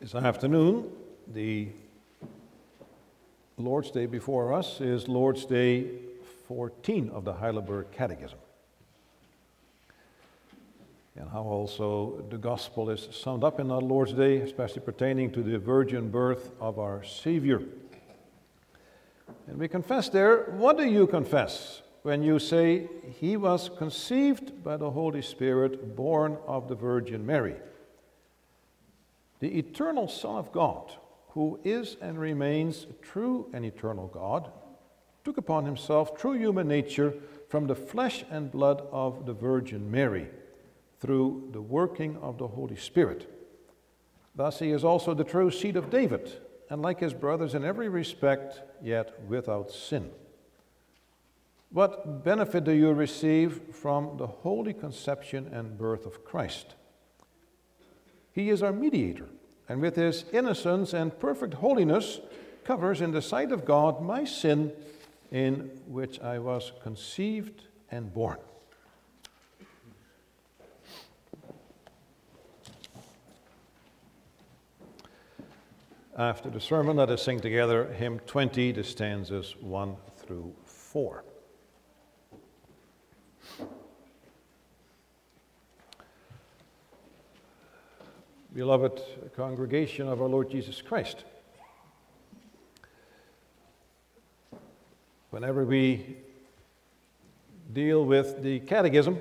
This afternoon, the Lord's Day before us is Lord's Day 14 of the Heidelberg Catechism. And how also the Gospel is summed up in our Lord's Day, especially pertaining to the virgin birth of our Savior. And we confess there, what do you confess when you say, He was conceived by the Holy Spirit, born of the Virgin Mary? The eternal Son of God, who is and remains true and eternal God, took upon himself true human nature from the flesh and blood of the Virgin Mary, through the working of the Holy Spirit. Thus he is also the true seed of David, and like his brothers in every respect, yet without sin. What benefit do you receive from the holy conception and birth of Christ? He is our mediator, and with his innocence and perfect holiness covers in the sight of God my sin in which I was conceived and born. After the sermon, let us sing together hymn 20, the stanzas 1 through 4. Beloved congregation of our Lord Jesus Christ, whenever we deal with the Catechism,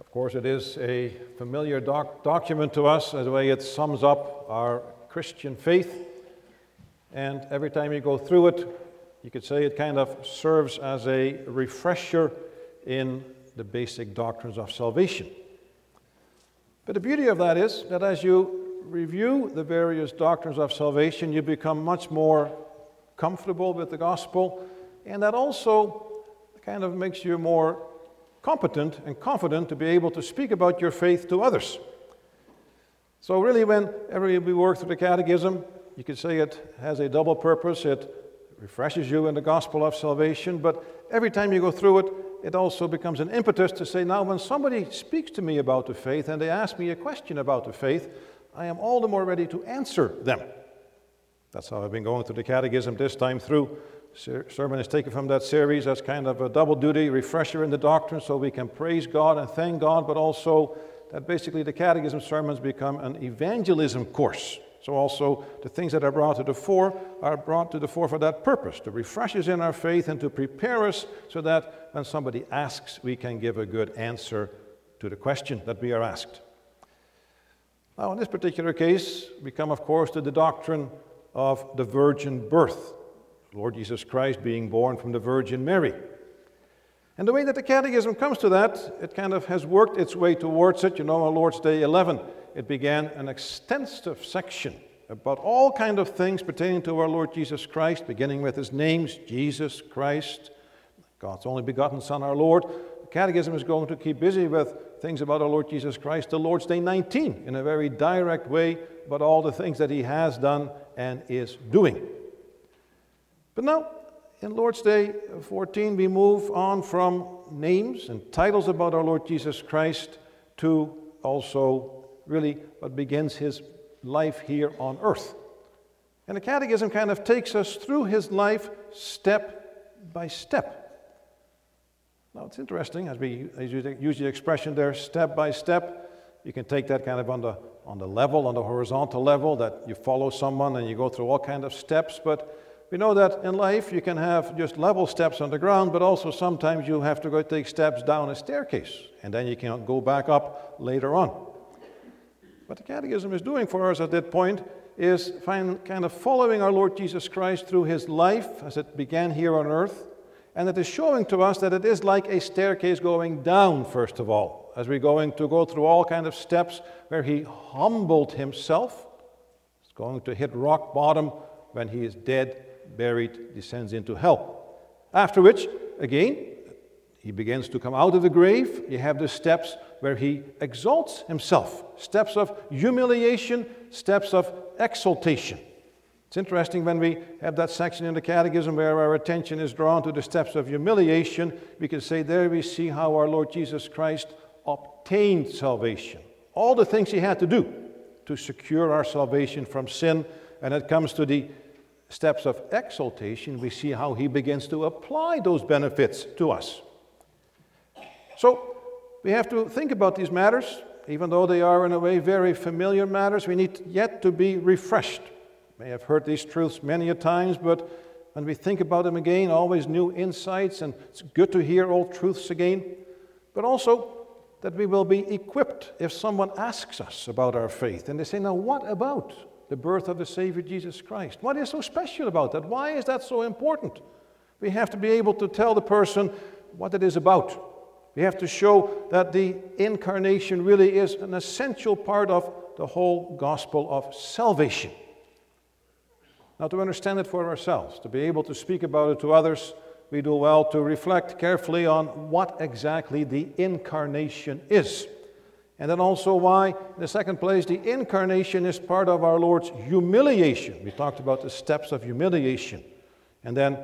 of course it is a familiar document to us as the way it sums up our Christian faith, and every time you go through it, you could say it kind of serves as a refresher in the basic doctrines of salvation. But the beauty of that is that as you review the various doctrines of salvation, you become much more comfortable with the gospel, and that also kind of makes you more competent and confident to be able to speak about your faith to others. So really, whenever we work through the Catechism, you could say it has a double purpose. It refreshes you in the gospel of salvation, but every time you go through it, it also becomes an impetus to say, now when somebody speaks to me about the faith and they ask me a question about the faith, I am all the more ready to answer them. That's how I've been going through the Catechism this time through. The sermon is taken from that series as kind of a double duty refresher in the doctrine, so we can praise God and thank God, but also that basically the Catechism sermons become an evangelism course. So also the things that are brought to the fore are brought to the fore for that purpose, to refresh us in our faith and to prepare us so that when somebody asks, we can give a good answer to the question that we are asked. Now in this particular case, we come of course to the doctrine of the virgin birth, Lord Jesus Christ being born from the Virgin Mary. And the way that the Catechism comes to that, it kind of has worked its way towards it. You know, on Lord's Day 11, it began an extensive section about all kinds of things pertaining to our Lord Jesus Christ, beginning with his names, Jesus Christ, God's only begotten Son, our Lord. The Catechism is going to keep busy with things about our Lord Jesus Christ till Lord's Day 19, in a very direct way, about all the things that he has done and is doing. But now, in Lord's Day 14, we move on from names and titles about our Lord Jesus Christ to also really what begins his life here on earth. And the Catechism kind of takes us through his life step by step. Now it's interesting, as we use the expression there, step by step, you can take that kind of on the horizontal level, that you follow someone and you go through all kinds of steps, but we know that in life you can have just level steps on the ground, but also sometimes you have to go take steps down a staircase, and then you can go back up later on. What the Catechism is doing for us at that point is kind of following our Lord Jesus Christ through his life as it began here on earth, and it is showing to us that it is like a staircase going down, first of all, as we're going to go through all kinds of steps where he humbled himself. It's going to hit rock bottom when he is dead, buried, descends into hell. After which, again, he begins to come out of the grave. You have the steps where he exalts himself, steps of humiliation, steps of exaltation. It's interesting when we have that section in the Catechism where our attention is drawn to the steps of humiliation, we can say there we see how our Lord Jesus Christ obtained salvation. All the things he had to do, to secure our salvation from sin. And it comes to the steps of exaltation. We see how he begins to apply those benefits to us. So we have to think about these matters, even though they are in a way very familiar matters. We need yet to be refreshed. We have heard these truths many a times, but when we think about them again, always new insights, and it's good to hear old truths again, but also that we will be equipped if someone asks us about our faith and they say, now what about the birth of the Savior Jesus Christ? What is so special about that? Why is that so important? We have to be able to tell the person what it is about. We have to show that the incarnation really is an essential part of the whole gospel of salvation. Now, to understand it for ourselves, to be able to speak about it to others, we do well to reflect carefully on what exactly the incarnation is. And then also why, in the second place, the incarnation is part of our Lord's humiliation. We talked about the steps of humiliation. And then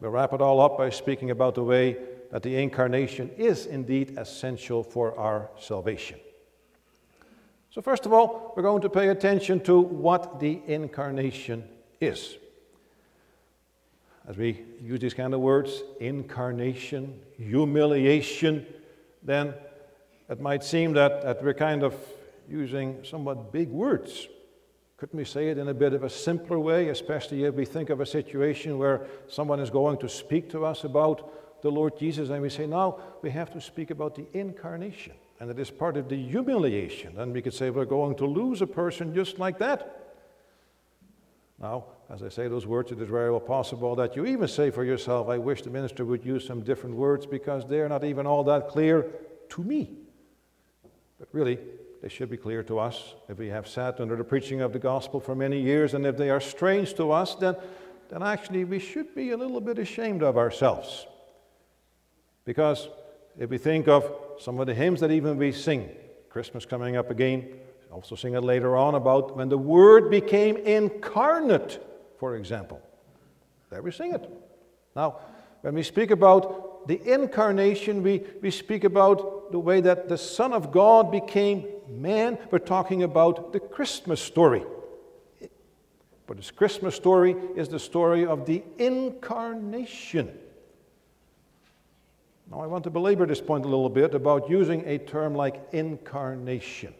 we'll wrap it all up by speaking about the way that the incarnation is indeed essential for our salvation. So first of all, we're going to pay attention to what the incarnation is. As we use these kind of words, incarnation, humiliation, then it might seem that we're kind of using somewhat big words. Couldn't we say it in a bit of a simpler way, especially if we think of a situation where someone is going to speak to us about the Lord Jesus, and we say, now we have to speak about the incarnation, and it is part of the humiliation. And we could say, we're going to lose a person just like that. Now, as I say those words, it is very well possible that you even say for yourself, I wish the minister would use some different words because they're not even all that clear to me. But really, they should be clear to us. If we have sat under the preaching of the gospel for many years, and if they are strange to us, then actually we should be a little bit ashamed of ourselves. Because if we think of some of the hymns that even we sing, Christmas coming up again, also sing it later on about when the Word became incarnate, for example. There we sing it. Now, when we speak about the incarnation, we speak about the way that the Son of God became man. We're talking about the Christmas story. But this Christmas story is the story of the incarnation. Now, I want to belabor this point a little bit about using a term like incarnation,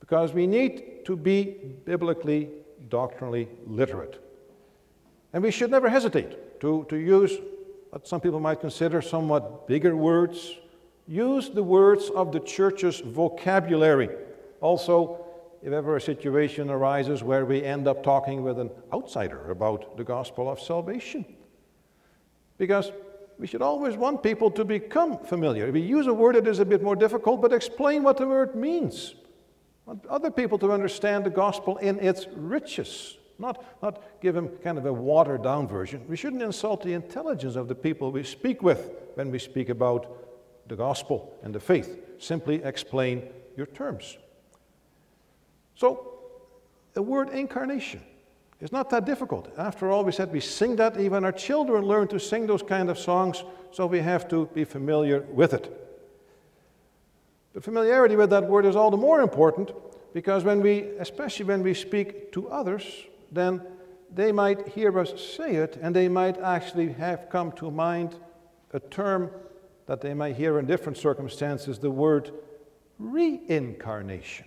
because we need to be biblically, doctrinally literate. And we should never hesitate to use what some people might consider somewhat bigger words. Use the words of the church's vocabulary. Also, if ever a situation arises where we end up talking with an outsider about the gospel of salvation. Because we should always want people to become familiar. If we use a word that is a bit more difficult, but explain what the word means. Want other people to understand the gospel in its riches, not give them kind of a watered-down version. We shouldn't insult the intelligence of the people we speak with when we speak about the gospel and the faith. Simply explain your terms. So, the word incarnation. It's not that difficult. After all, we said we sing that. Even our children learn to sing those kind of songs, so we have to be familiar with it. But familiarity with that word is all the more important because especially when we speak to others, then they might hear us say it and they might actually have come to mind a term that they might hear in different circumstances, the word reincarnation.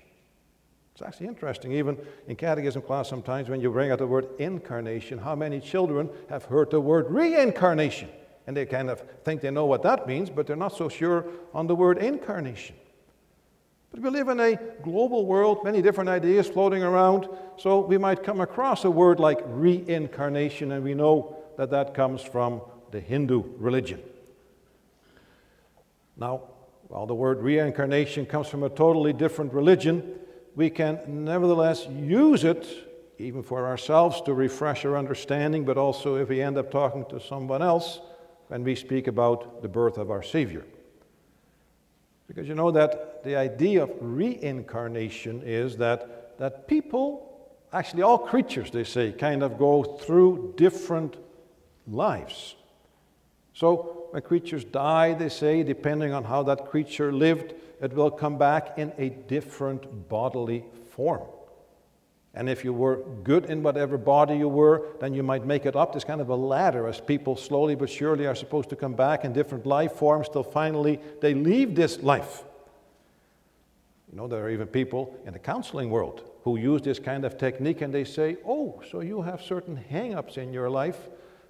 It's actually interesting, even in catechism class sometimes when you bring out the word incarnation, how many children have heard the word reincarnation? And they kind of think they know what that means, but they're not so sure on the word incarnation. But we live in a global world, many different ideas floating around, so we might come across a word like reincarnation, and we know that that comes from the Hindu religion. Now, while the word reincarnation comes from a totally different religion, we can nevertheless use it, even for ourselves, to refresh our understanding, but also if we end up talking to someone else when we speak about the birth of our Savior. Because you know that the idea of reincarnation is that people, actually all creatures, they say, kind of go through different lives. So when creatures die, they say, depending on how that creature lived, it will come back in a different bodily form. And if you were good in whatever body you were, then you might make it up. There's kind of a ladder as people slowly but surely are supposed to come back in different life forms till finally they leave this life. You know, there are even people in the counseling world who use this kind of technique, and they say, oh, so you have certain hang-ups in your life.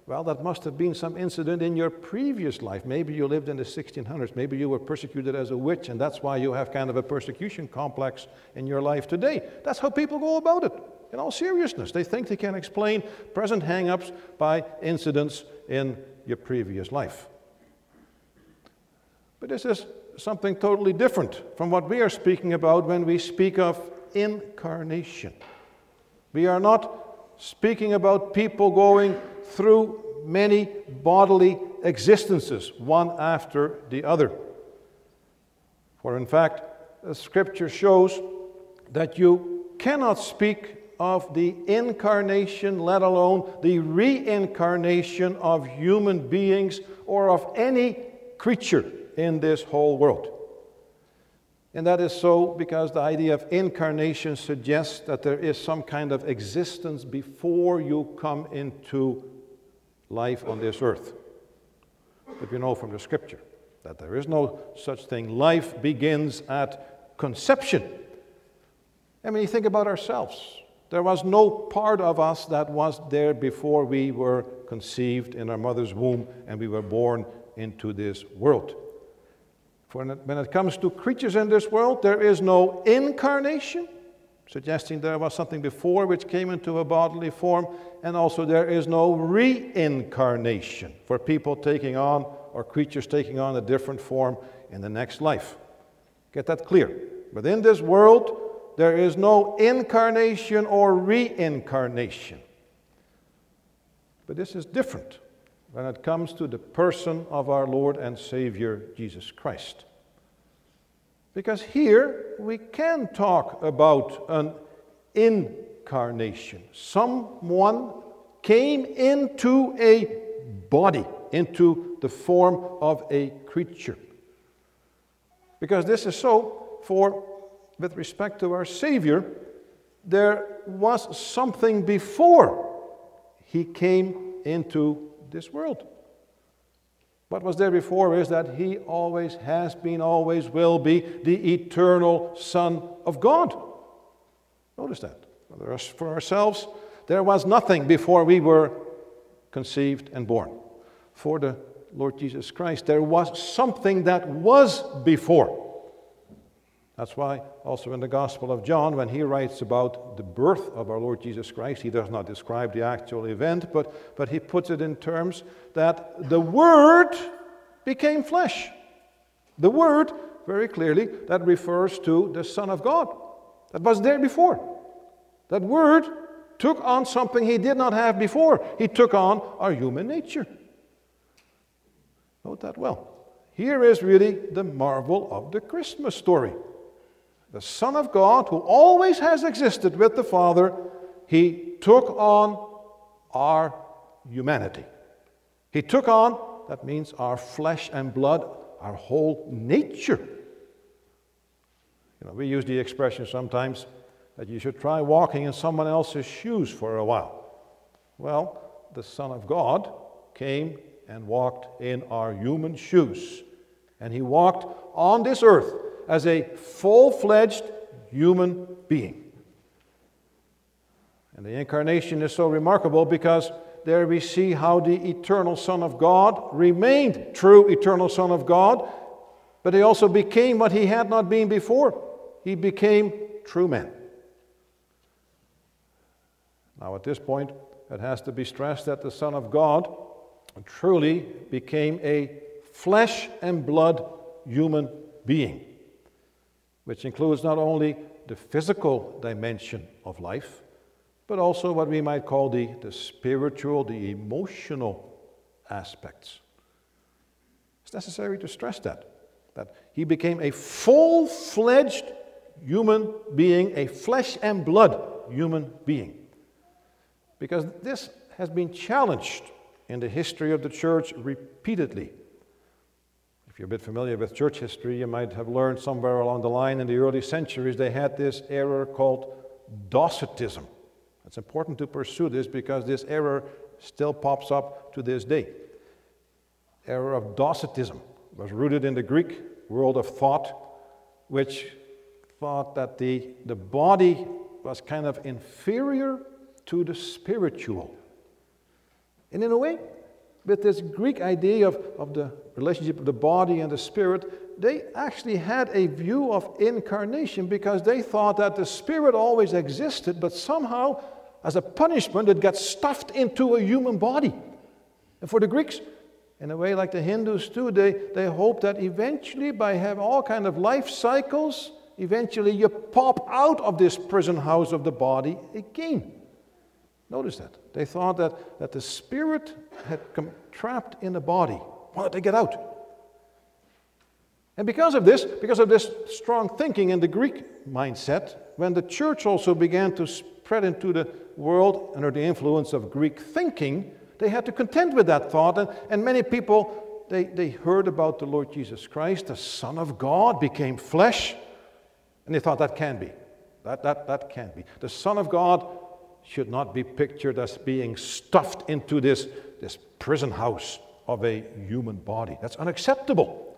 Well, that must have been some incident in your previous life. Maybe you lived in the 1600s. Maybe you were persecuted as a witch, and that's why you have kind of a persecution complex in your life today. That's how people go about it, in all seriousness. They think they can explain present hang-ups by incidents in your previous life. But this is something totally different from what we are speaking about when we speak of incarnation. We are not speaking about people going through many bodily existences, one after the other. For in fact, Scripture shows that you cannot speak of the incarnation, let alone the reincarnation of human beings or of any creature in this whole world. And that is so because the idea of incarnation suggests that there is some kind of existence before you come into life on this earth. But you know from the Scripture that there is no such thing. Life begins at conception. I mean, you think about ourselves. There was no part of us that was there before we were conceived in our mother's womb and we were born into this world. For when it comes to creatures in this world, there is no incarnation, suggesting there was something before which came into a bodily form, and also there is no reincarnation for people taking on, or creatures taking on, a different form in the next life. Get that clear? But in this world, there is no incarnation or reincarnation. But this is different when it comes to the person of our Lord and Savior, Jesus Christ. Because here we can talk about an incarnation. Someone came into a body, into the form of a creature. Because this is so, for with respect to our Savior, there was something before he came into this world. What was there before is that he always has been, always will be, the eternal Son of God. Notice that. For ourselves, there was nothing before we were conceived and born. For the Lord Jesus Christ, there was something that was before. That's why also in the Gospel of John, when he writes about the birth of our Lord Jesus Christ, he does not describe the actual event, but he puts it in terms that the Word became flesh. The Word, very clearly, that refers to the Son of God that was there before. That Word took on something he did not have before. He took on our human nature. Note that well. Here is really the marvel of the Christmas story. The Son of God, who always has existed with the Father, he took on our humanity. He took on, that means our flesh and blood, our whole nature. You know, we use the expression sometimes that you should try walking in someone else's shoes for a while. Well, the Son of God came and walked in our human shoes. And he walked on this earth as a full-fledged human being. And the incarnation is so remarkable because there we see how the eternal Son of God remained true eternal Son of God, but he also became what he had not been before. He became true man. Now at this point, it has to be stressed that the Son of God truly became a flesh and blood human being, which includes not only the physical dimension of life, but also what we might call the spiritual, the emotional aspects. It's necessary to stress that he became a full-fledged human being, a flesh and blood human being. Because this has been challenged in the history of the church repeatedly. If If you're a bit familiar with church history, you might have learned somewhere along the line in the early centuries they had this error called docetism. It's important to pursue this because this error still pops up to this day. The error of docetism was rooted in the Greek world of thought, which thought that the body was kind of inferior to the spiritual. And in a way, with this Greek idea of the relationship of the body and the spirit, they actually had a view of incarnation because they thought that the spirit always existed, but somehow, as a punishment, it got stuffed into a human body. And for the Greeks, in a way like the Hindus too, they hoped that eventually, by having all kind of life cycles, eventually you pop out of this prison house of the body again. Notice that. They thought that the spirit had come trapped in the body, wanted to get out. And because of this strong thinking in the Greek mindset, when the church also began to spread into the world under the influence of Greek thinking, they had to contend with that thought, and many people, they heard about the Lord Jesus Christ, the Son of God became flesh, and they thought that can be. The Son of God should not be pictured as being stuffed into this prison house of a human body. That's unacceptable.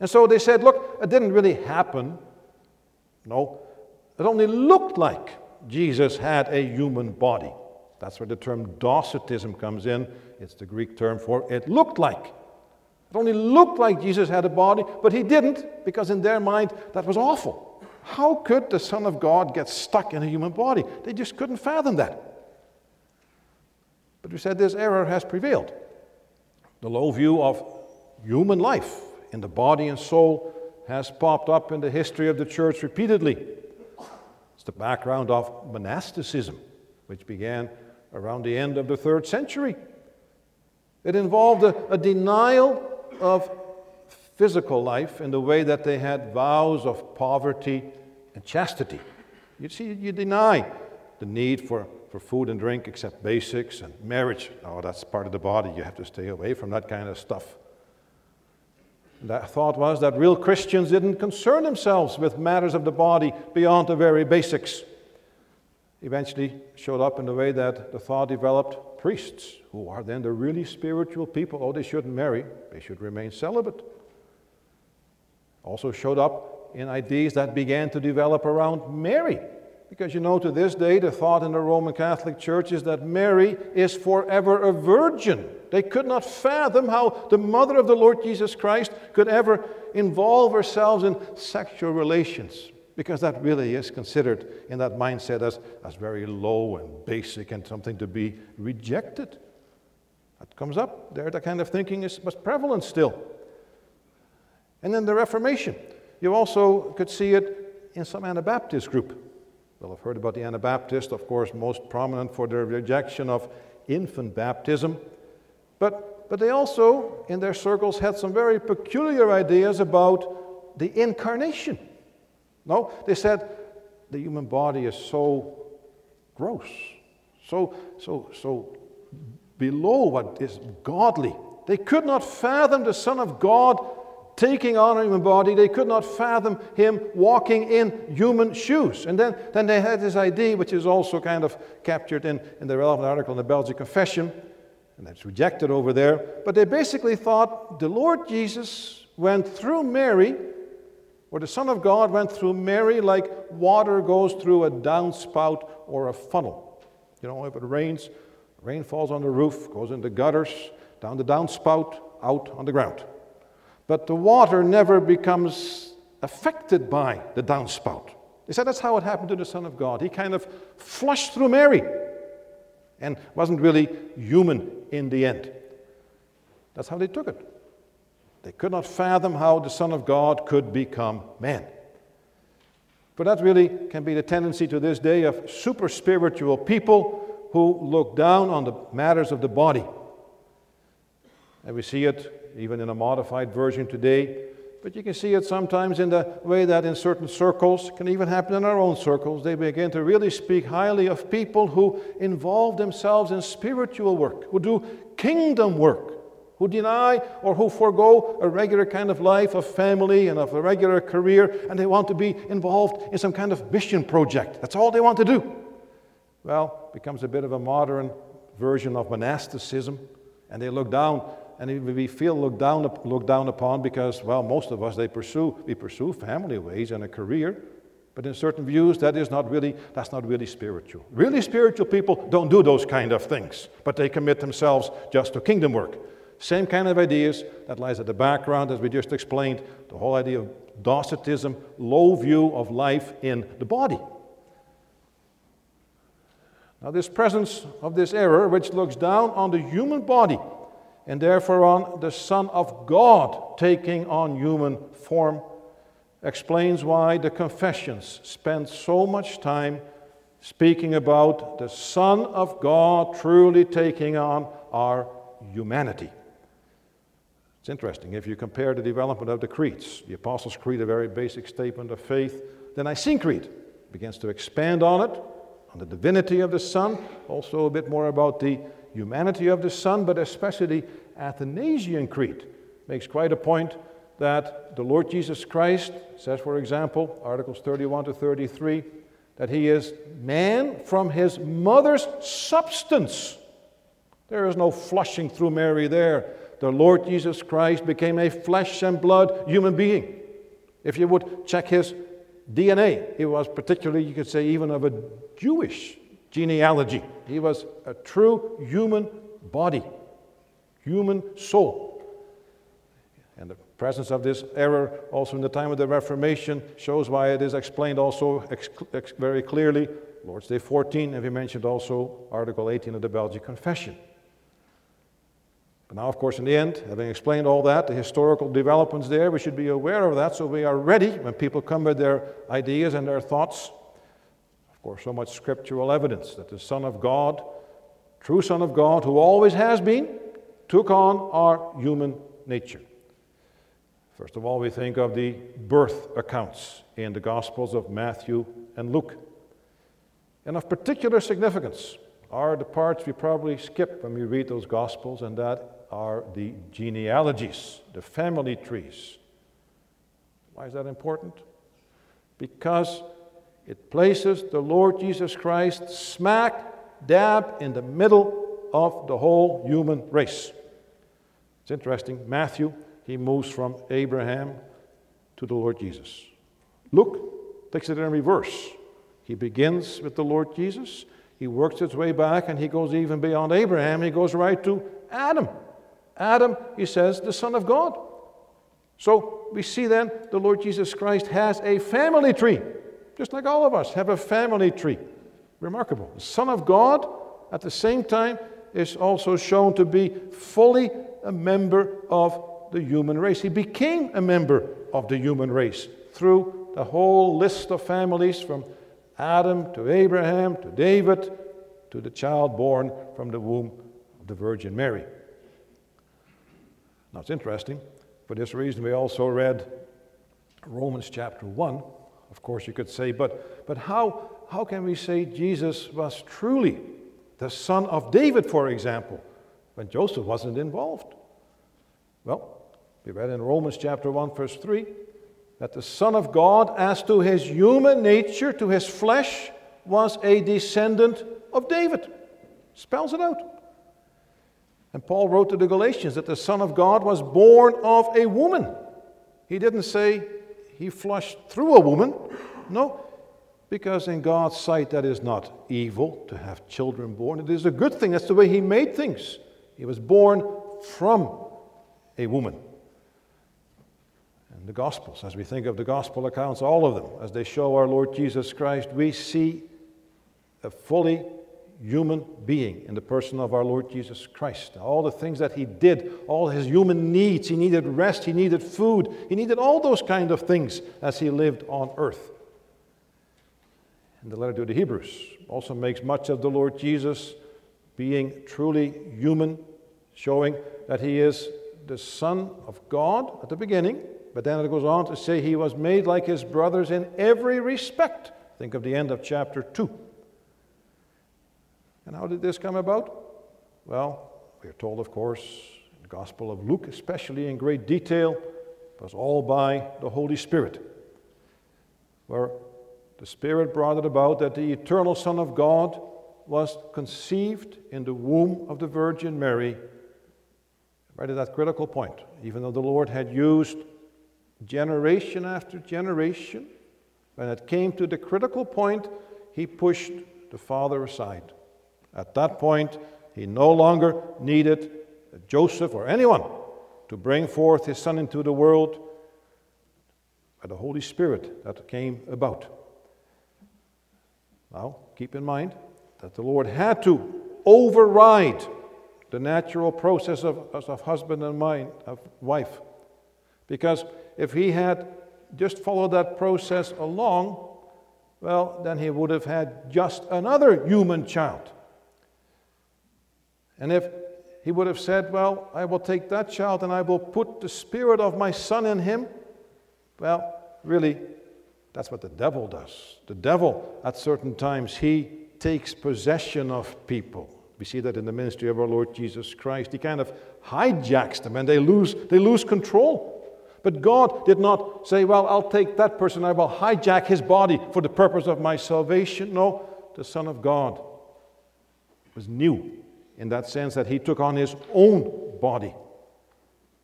And so they said, look, it didn't really happen. No, it only looked like Jesus had a human body. That's where the term docetism comes in. It's the Greek term for it looked like. It only looked like Jesus had a body, but he didn't, because in their mind, that was awful. How could the Son of God get stuck in a human body? They just couldn't fathom that. But we said this error has prevailed. The low view of human life in the body and soul has popped up in the history of the church repeatedly. It's the background of monasticism, which began around the end of the 3rd century. It involved a denial of physical life in the way that they had vows of poverty and chastity. You see, you deny the need for food and drink except basics, and marriage. Oh, that's part of the body. You have to stay away from that kind of stuff. And that thought was that real Christians didn't concern themselves with matters of the body beyond the very basics. Eventually showed up in the way that the thought developed priests, who are then the really spiritual people. Oh, they shouldn't marry. They should remain celibate. Also showed up in ideas that began to develop around Mary. Because you know, to this day, the thought in the Roman Catholic Church is that Mary is forever a virgin. They could not fathom how the mother of the Lord Jesus Christ could ever involve herself in sexual relations. Because that really is considered in that mindset as very low and basic and something to be rejected. That comes up there. That kind of thinking was prevalent still. And in the Reformation, you also could see it in some Anabaptist group. You'll have heard about the Anabaptists, of course, most prominent for their rejection of infant baptism. But they also, in their circles, had some very peculiar ideas about the incarnation. No, they said the human body is so gross, so below what is godly. They could not fathom the Son of God taking on a human body. They could not fathom him walking in human shoes. And then they had this idea, which is also kind of captured in the relevant article in the Belgic Confession, and that's rejected over there. But they basically thought the Lord Jesus went through Mary, or the Son of God went through Mary like water goes through a downspout or a funnel. You know, if it rains, rain falls on the roof, goes into gutters, down the downspout, out on the ground. But the water never becomes affected by the downspout. They said that's how it happened to the Son of God. He kind of flushed through Mary and wasn't really human in the end. That's how they took it. They could not fathom how the Son of God could become man. But that really can be the tendency to this day of super spiritual people who look down on the matters of the body. And we see it even in a modified version today, but you can see it sometimes in the way that in certain circles, it can even happen in our own circles, they begin to really speak highly of people who involve themselves in spiritual work, who do kingdom work, who deny or who forego a regular kind of life of family and of a regular career, and they want to be involved in some kind of mission project. That's all they want to do. Well, it becomes a bit of a modern version of monasticism, and they look down, and we feel looked down upon because, well, most of us, we pursue family ways and a career, but in certain views, that's not really spiritual. Really spiritual people don't do those kind of things, but they commit themselves just to kingdom work. Same kind of ideas that lies at the background, as we just explained, the whole idea of docetism, low view of life in the body. Now, this presence of this error, which looks down on the human body, and therefore on the Son of God taking on human form, explains why the Confessions spend so much time speaking about the Son of God truly taking on our humanity. It's interesting, if you compare the development of the Creeds, the Apostles' Creed, a very basic statement of faith, the Nicene Creed begins to expand on it, on the divinity of the Son, also a bit more about the humanity of the Son, but especially the Athanasian Creed makes quite a point that the Lord Jesus Christ says, for example, Articles 31 to 33, that He is man from His mother's substance. There is no flushing through Mary there. The Lord Jesus Christ became a flesh and blood human being. If you would check His DNA, He was particularly, you could say, even of a Jewish genealogy. He was a true human body, human soul. And the presence of this error also in the time of the Reformation shows why it is explained also very clearly, Lord's Day 14, and we mentioned also Article 18 of the Belgic Confession. But now, of course, in the end, having explained all that, the historical developments there, we should be aware of that so we are ready when people come with their ideas and their thoughts. Of course, so much scriptural evidence that the Son of God, true Son of God, who always has been, took on our human nature. First of all, we think of the birth accounts in the Gospels of Matthew and Luke. And of particular significance are the parts we probably skip when we read those Gospels, and that are the genealogies, the family trees. Why is that important? Because it places the Lord Jesus Christ smack dab in the middle of the whole human race. It's interesting, Matthew, he moves from Abraham to the Lord Jesus. Luke takes it in reverse. He begins with the Lord Jesus, he works his way back, and he goes even beyond Abraham, he goes right to Adam. Adam, he says, the Son of God. So we see then the Lord Jesus Christ has a family tree, just like all of us have a family tree. Remarkable. The Son of God, at the same time, is also shown to be fully a member of the human race. He became a member of the human race through the whole list of families from Adam to Abraham to David to the child born from the womb of the Virgin Mary. Now it's interesting, for this reason we also read Romans chapter 1. Of course you could say, but how can we say Jesus was truly the son of David, for example, when Joseph wasn't involved? Well, we read in Romans chapter 1, verse 3, that the Son of God, as to His human nature, to His flesh, was a descendant of David. Spells it out. And Paul wrote to the Galatians that the Son of God was born of a woman. He didn't say He flushed through a woman. No, because in God's sight that is not evil to have children born. It is a good thing. That's the way He made things. He was born from a woman. And the Gospels, as we think of the Gospel accounts, all of them, as they show our Lord Jesus Christ, we see a fully human being in the person of our Lord Jesus Christ. All the things that He did, all His human needs, He needed rest, He needed food, He needed all those kind of things as He lived on earth. And the letter to the Hebrews also makes much of the Lord Jesus being truly human, showing that He is the Son of God at the beginning, but then it goes on to say He was made like His brothers in every respect. Think of the end of chapter 2. And how did this come about? Well, we are told, of course, the Gospel of Luke especially in great detail, was all by the Holy Spirit, where the Spirit brought it about that the eternal Son of God was conceived in the womb of the Virgin Mary, right at that critical point. Even though the Lord had used generation after generation, when it came to the critical point, he pushed the Father aside. At that point, he no longer needed Joseph or anyone to bring forth his Son into the world by the Holy Spirit that came about. Now, keep in mind that the Lord had to override the natural process of husband and wife. Because if he had just followed that process along, well, then he would have had just another human child. And if he would have said, well, I will take that child and I will put the spirit of my Son in him, well, really, that's what the devil does. The devil, at certain times, he takes possession of people. We see that in the ministry of our Lord Jesus Christ. He kind of hijacks them and they lose control. But God did not say, well, I'll take that person, I will hijack his body for the purpose of my salvation. No, the Son of God was new in that sense that he took on his own body.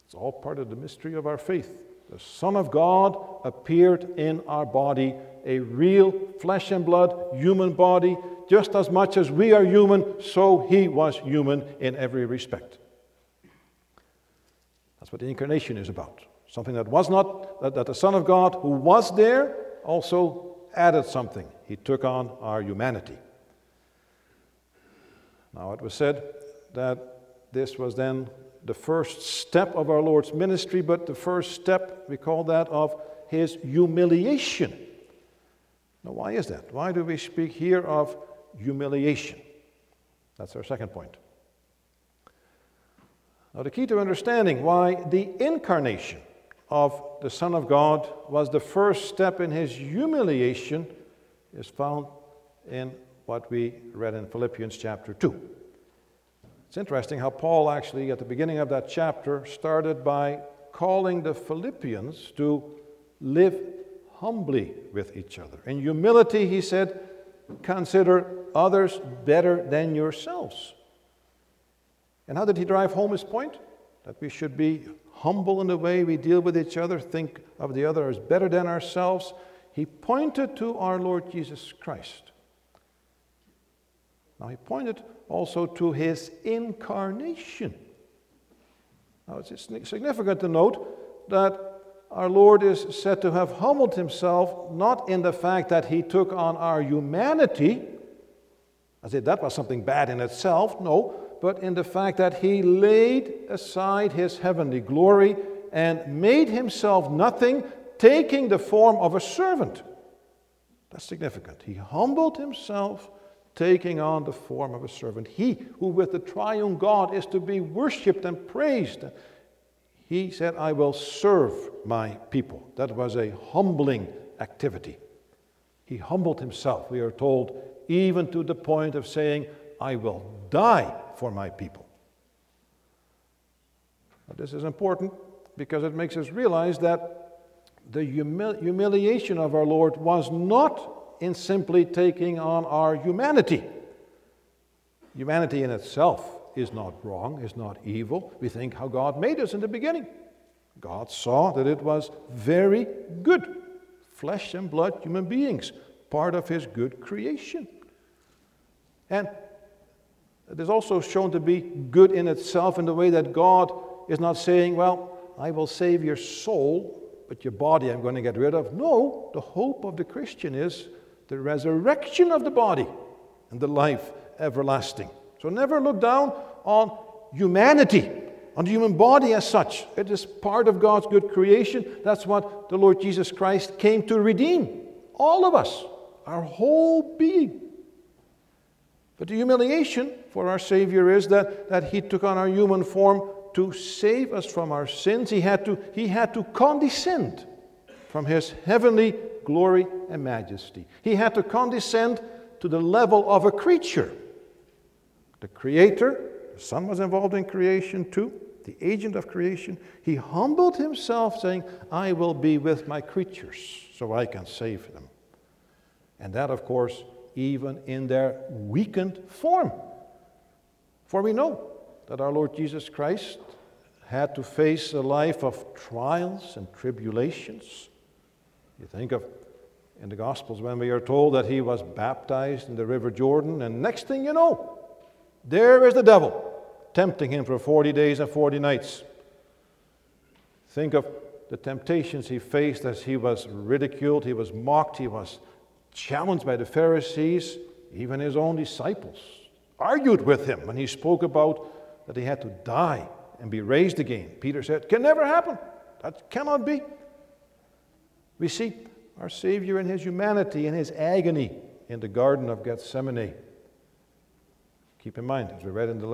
It's all part of the mystery of our faith. The Son of God appeared in our body, a real flesh and blood human body, just as much as we are human, so he was human in every respect. That's what the incarnation is about. Something that was not, that the Son of God who was there also added something. He took on our humanity. Now it was said that this was then the first step of our Lord's ministry, but the first step, we call that of his humiliation. Now why is that? Why do we speak here of humiliation? That's our second point. Now the key to understanding why the incarnation of the Son of God was the first step in his humiliation is found in what we read in Philippians chapter 2. It's interesting how Paul actually, at the beginning of that chapter, started by calling the Philippians to live humbly with each other. In humility, he said, consider others better than yourselves. And how did he drive home his point? That we should be humble in the way we deal with each other, think of the other as better than ourselves. He pointed to our Lord Jesus Christ. Now he pointed also to his incarnation. Now it's significant to note that our Lord is said to have humbled himself, not in the fact that he took on our humanity, as if that was something bad in itself, no, but in the fact that he laid aside his heavenly glory and made himself nothing, taking the form of a servant. That's significant. He humbled himself, taking on the form of a servant. He who with the triune God is to be worshipped and praised. He said, I will serve my people. That was a humbling activity. He humbled himself, we are told, even to the point of saying, I will die for my people. Now, this is important because it makes us realize that the humiliation of our Lord was not in simply taking on our humanity. Humanity in itself is not wrong, is not evil. We think how God made us in the beginning. God saw that it was very good. Flesh and blood human beings, part of his good creation. And it is also shown to be good in itself in the way that God is not saying, well, I will save your soul, but your body I'm going to get rid of. No, the hope of the Christian is the resurrection of the body and the life everlasting. So never look down on humanity, on the human body as such. It is part of God's good creation. That's what the Lord Jesus Christ came to redeem. All of us, our whole being. But the humiliation for our Savior is that he took on our human form to save us from our sins. He had to condescend from his heavenly glory and majesty. He had to condescend to the level of a creature. The Creator, the Son was involved in creation too. the agent of creation, he humbled himself, saying, I will be with my creatures so I can save them. And that, of course, even in their weakened form. For we know that our Lord Jesus Christ had to face a life of trials and tribulations. You think of in the Gospels when we are told that he was baptized in the River Jordan, and next thing you know, there is the devil tempting him for 40 days and 40 nights. Think of the temptations he faced as he was ridiculed, he was mocked, he was challenged by the Pharisees. Even his own disciples argued with him when he spoke about that he had to die and be raised again. Peter said, can never happen. That cannot be. We see our Savior in his humanity, in his agony in the Garden of Gethsemane. Keep in mind, as we read in the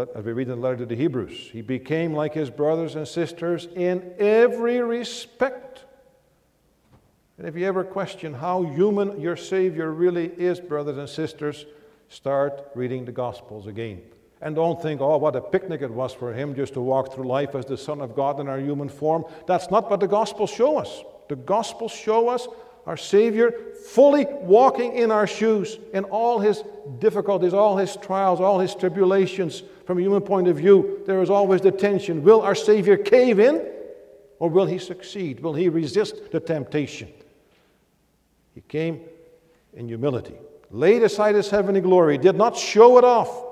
letter to the Hebrews, he became like his brothers and sisters in every respect. And if you ever question how human your Savior really is, brothers and sisters, start reading the Gospels again. And don't think, oh, what a picnic it was for him just to walk through life as the Son of God in our human form. That's not what the Gospels show us. The Gospels show us our Savior fully walking in our shoes in all his difficulties, all his trials, all his tribulations. From a human point of view, there is always the tension. Will our Savior cave in, or will he succeed? Will he resist the temptation? He came in humility, laid aside his heavenly glory, did not show it off.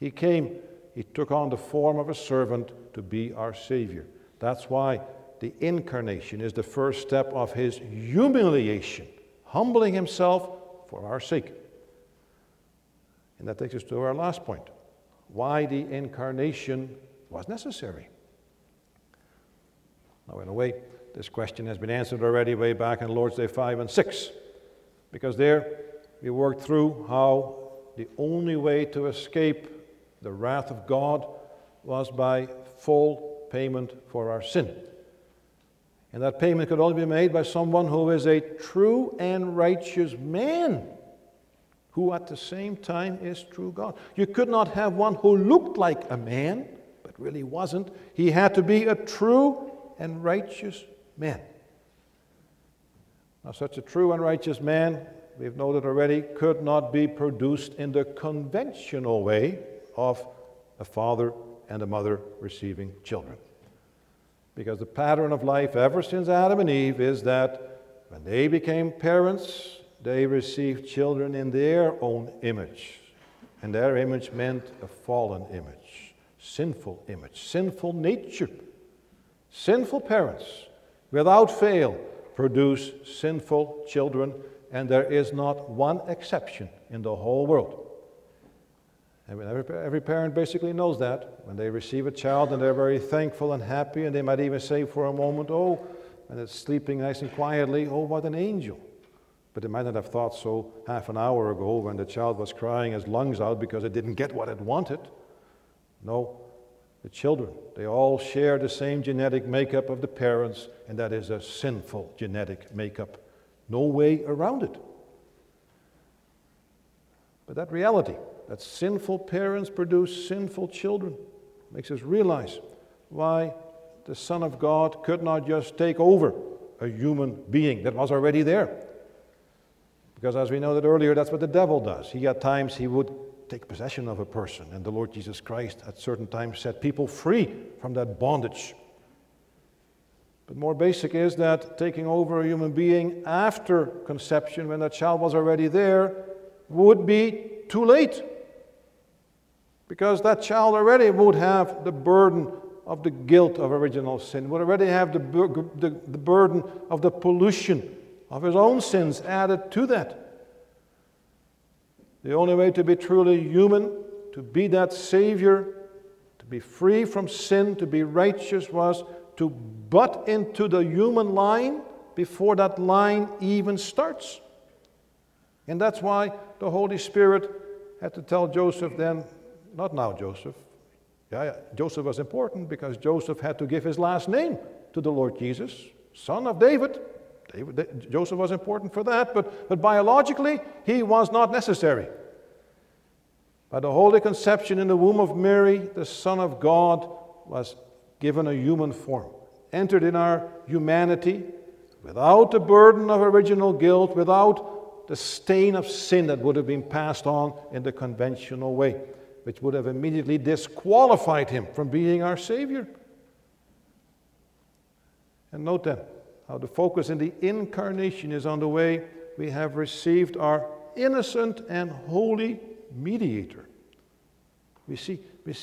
He came, he took on the form of a servant to be our Savior. That's why the incarnation is the first step of his humiliation, humbling himself for our sake. And that takes us to our last point, why the incarnation was necessary. Now, in a way, this question has been answered already way back in Lord's Day 5 and 6, because there we worked through how the only way to escape the wrath of God was by full payment for our sin. And that payment could only be made by someone who is a true and righteous man, who at the same time is true God. You could not have one who looked like a man, but really wasn't. He had to be a true and righteous man. Now, such a true and righteous man, we've noted already, could not be produced in the conventional way of a father and a mother receiving children. Because the pattern of life ever since Adam and Eve is that when they became parents, they received children in their own image. And their image meant a fallen image, sinful nature. Sinful parents, without fail, produce sinful children, and there is not one exception in the whole world. And every parent basically knows that. When they receive a child and they're very thankful and happy, and they might even say for a moment, oh, when it's sleeping nice and quietly, oh, what an angel. But they might not have thought so half an hour ago when the child was crying his lungs out because it didn't get what it wanted. No, the children, they all share the same genetic makeup of the parents, and that is a sinful genetic makeup. No way around it. But that reality, that sinful parents produce sinful children, makes us realize why the Son of God could not just take over a human being that was already there. Because as we noted earlier, that's what the devil does. He at times, he would take possession of a person, and the Lord Jesus Christ at certain times set people free from that bondage. But more basic is that taking over a human being after conception, when that child was already there, would be too late, because that child already would have the burden of the guilt of original sin, would already have the burden of the pollution of his own sins added to that. The only way to be truly human, to be that Savior, to be free from sin, to be righteous, was to butt into the human line before that line even starts. And that's why the Holy Spirit had to tell Joseph then, not now Joseph. Yeah, Joseph was important because Joseph had to give his last name to the Lord Jesus, son of David. Joseph was important for that, but biologically he was not necessary. By the holy conception in the womb of Mary, the Son of God was given a human form, entered in our humanity without the burden of original guilt, without the stain of sin that would have been passed on in the conventional way, which would have immediately disqualified him from being our Savior. And note then how the focus in the Incarnation is on the way we have received our innocent and holy mediator. We see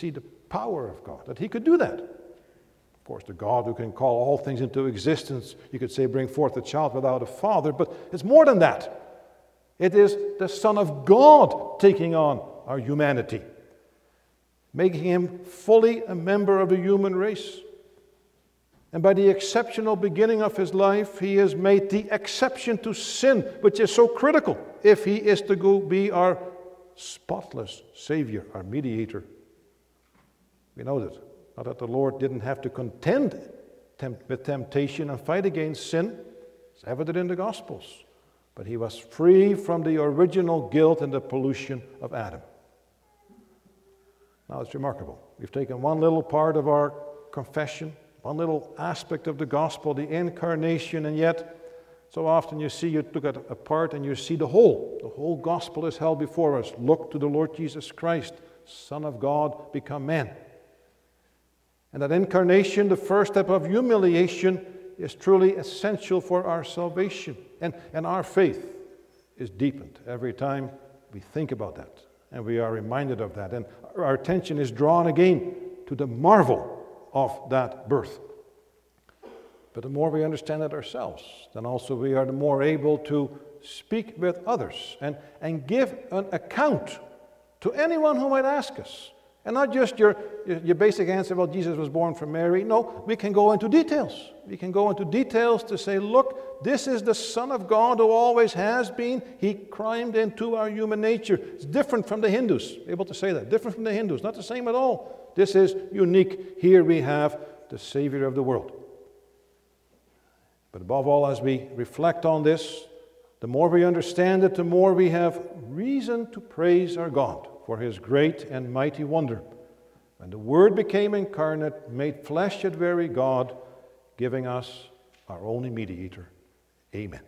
the power of God, that he could do that. Of course, the God who can call all things into existence, you could say, bring forth a child without a father, but it's more than that. It is the Son of God taking on our humanity, making him fully a member of the human race. And by the exceptional beginning of his life, he has made the exception to sin, which is so critical if he is to go be our spotless Savior, our mediator. We know that. Not that the Lord didn't have to contend with temptation and fight against sin. It's evident in the Gospels. But he was free from the original guilt and the pollution of Adam. Now it's remarkable. We've taken one little part of our confession, one little aspect of the Gospel, the Incarnation, and yet so often you look at a part and you see the whole. The whole Gospel is held before us. Look to the Lord Jesus Christ, Son of God, become man. And that Incarnation, the first step of humiliation, is truly essential for our salvation. And our faith is deepened every time we think about that. And we are reminded of that. And our attention is drawn again to the marvel of that birth. But the more we understand it ourselves, then also we are the more able to speak with others and give an account to anyone who might ask us. And not just your basic answer, well, Jesus was born from Mary. No, we can go into details. We can go into details to say, look, this is the Son of God who always has been. He climbed into our human nature. It's different from the Hindus. Able to say that. Different from the Hindus. Not the same at all. This is unique. Here we have the Savior of the world. But above all, as we reflect on this, the more we understand it, the more we have reason to praise our God for his great and mighty wonder, when the Word became incarnate, made flesh at very God, giving us our only mediator. Amen.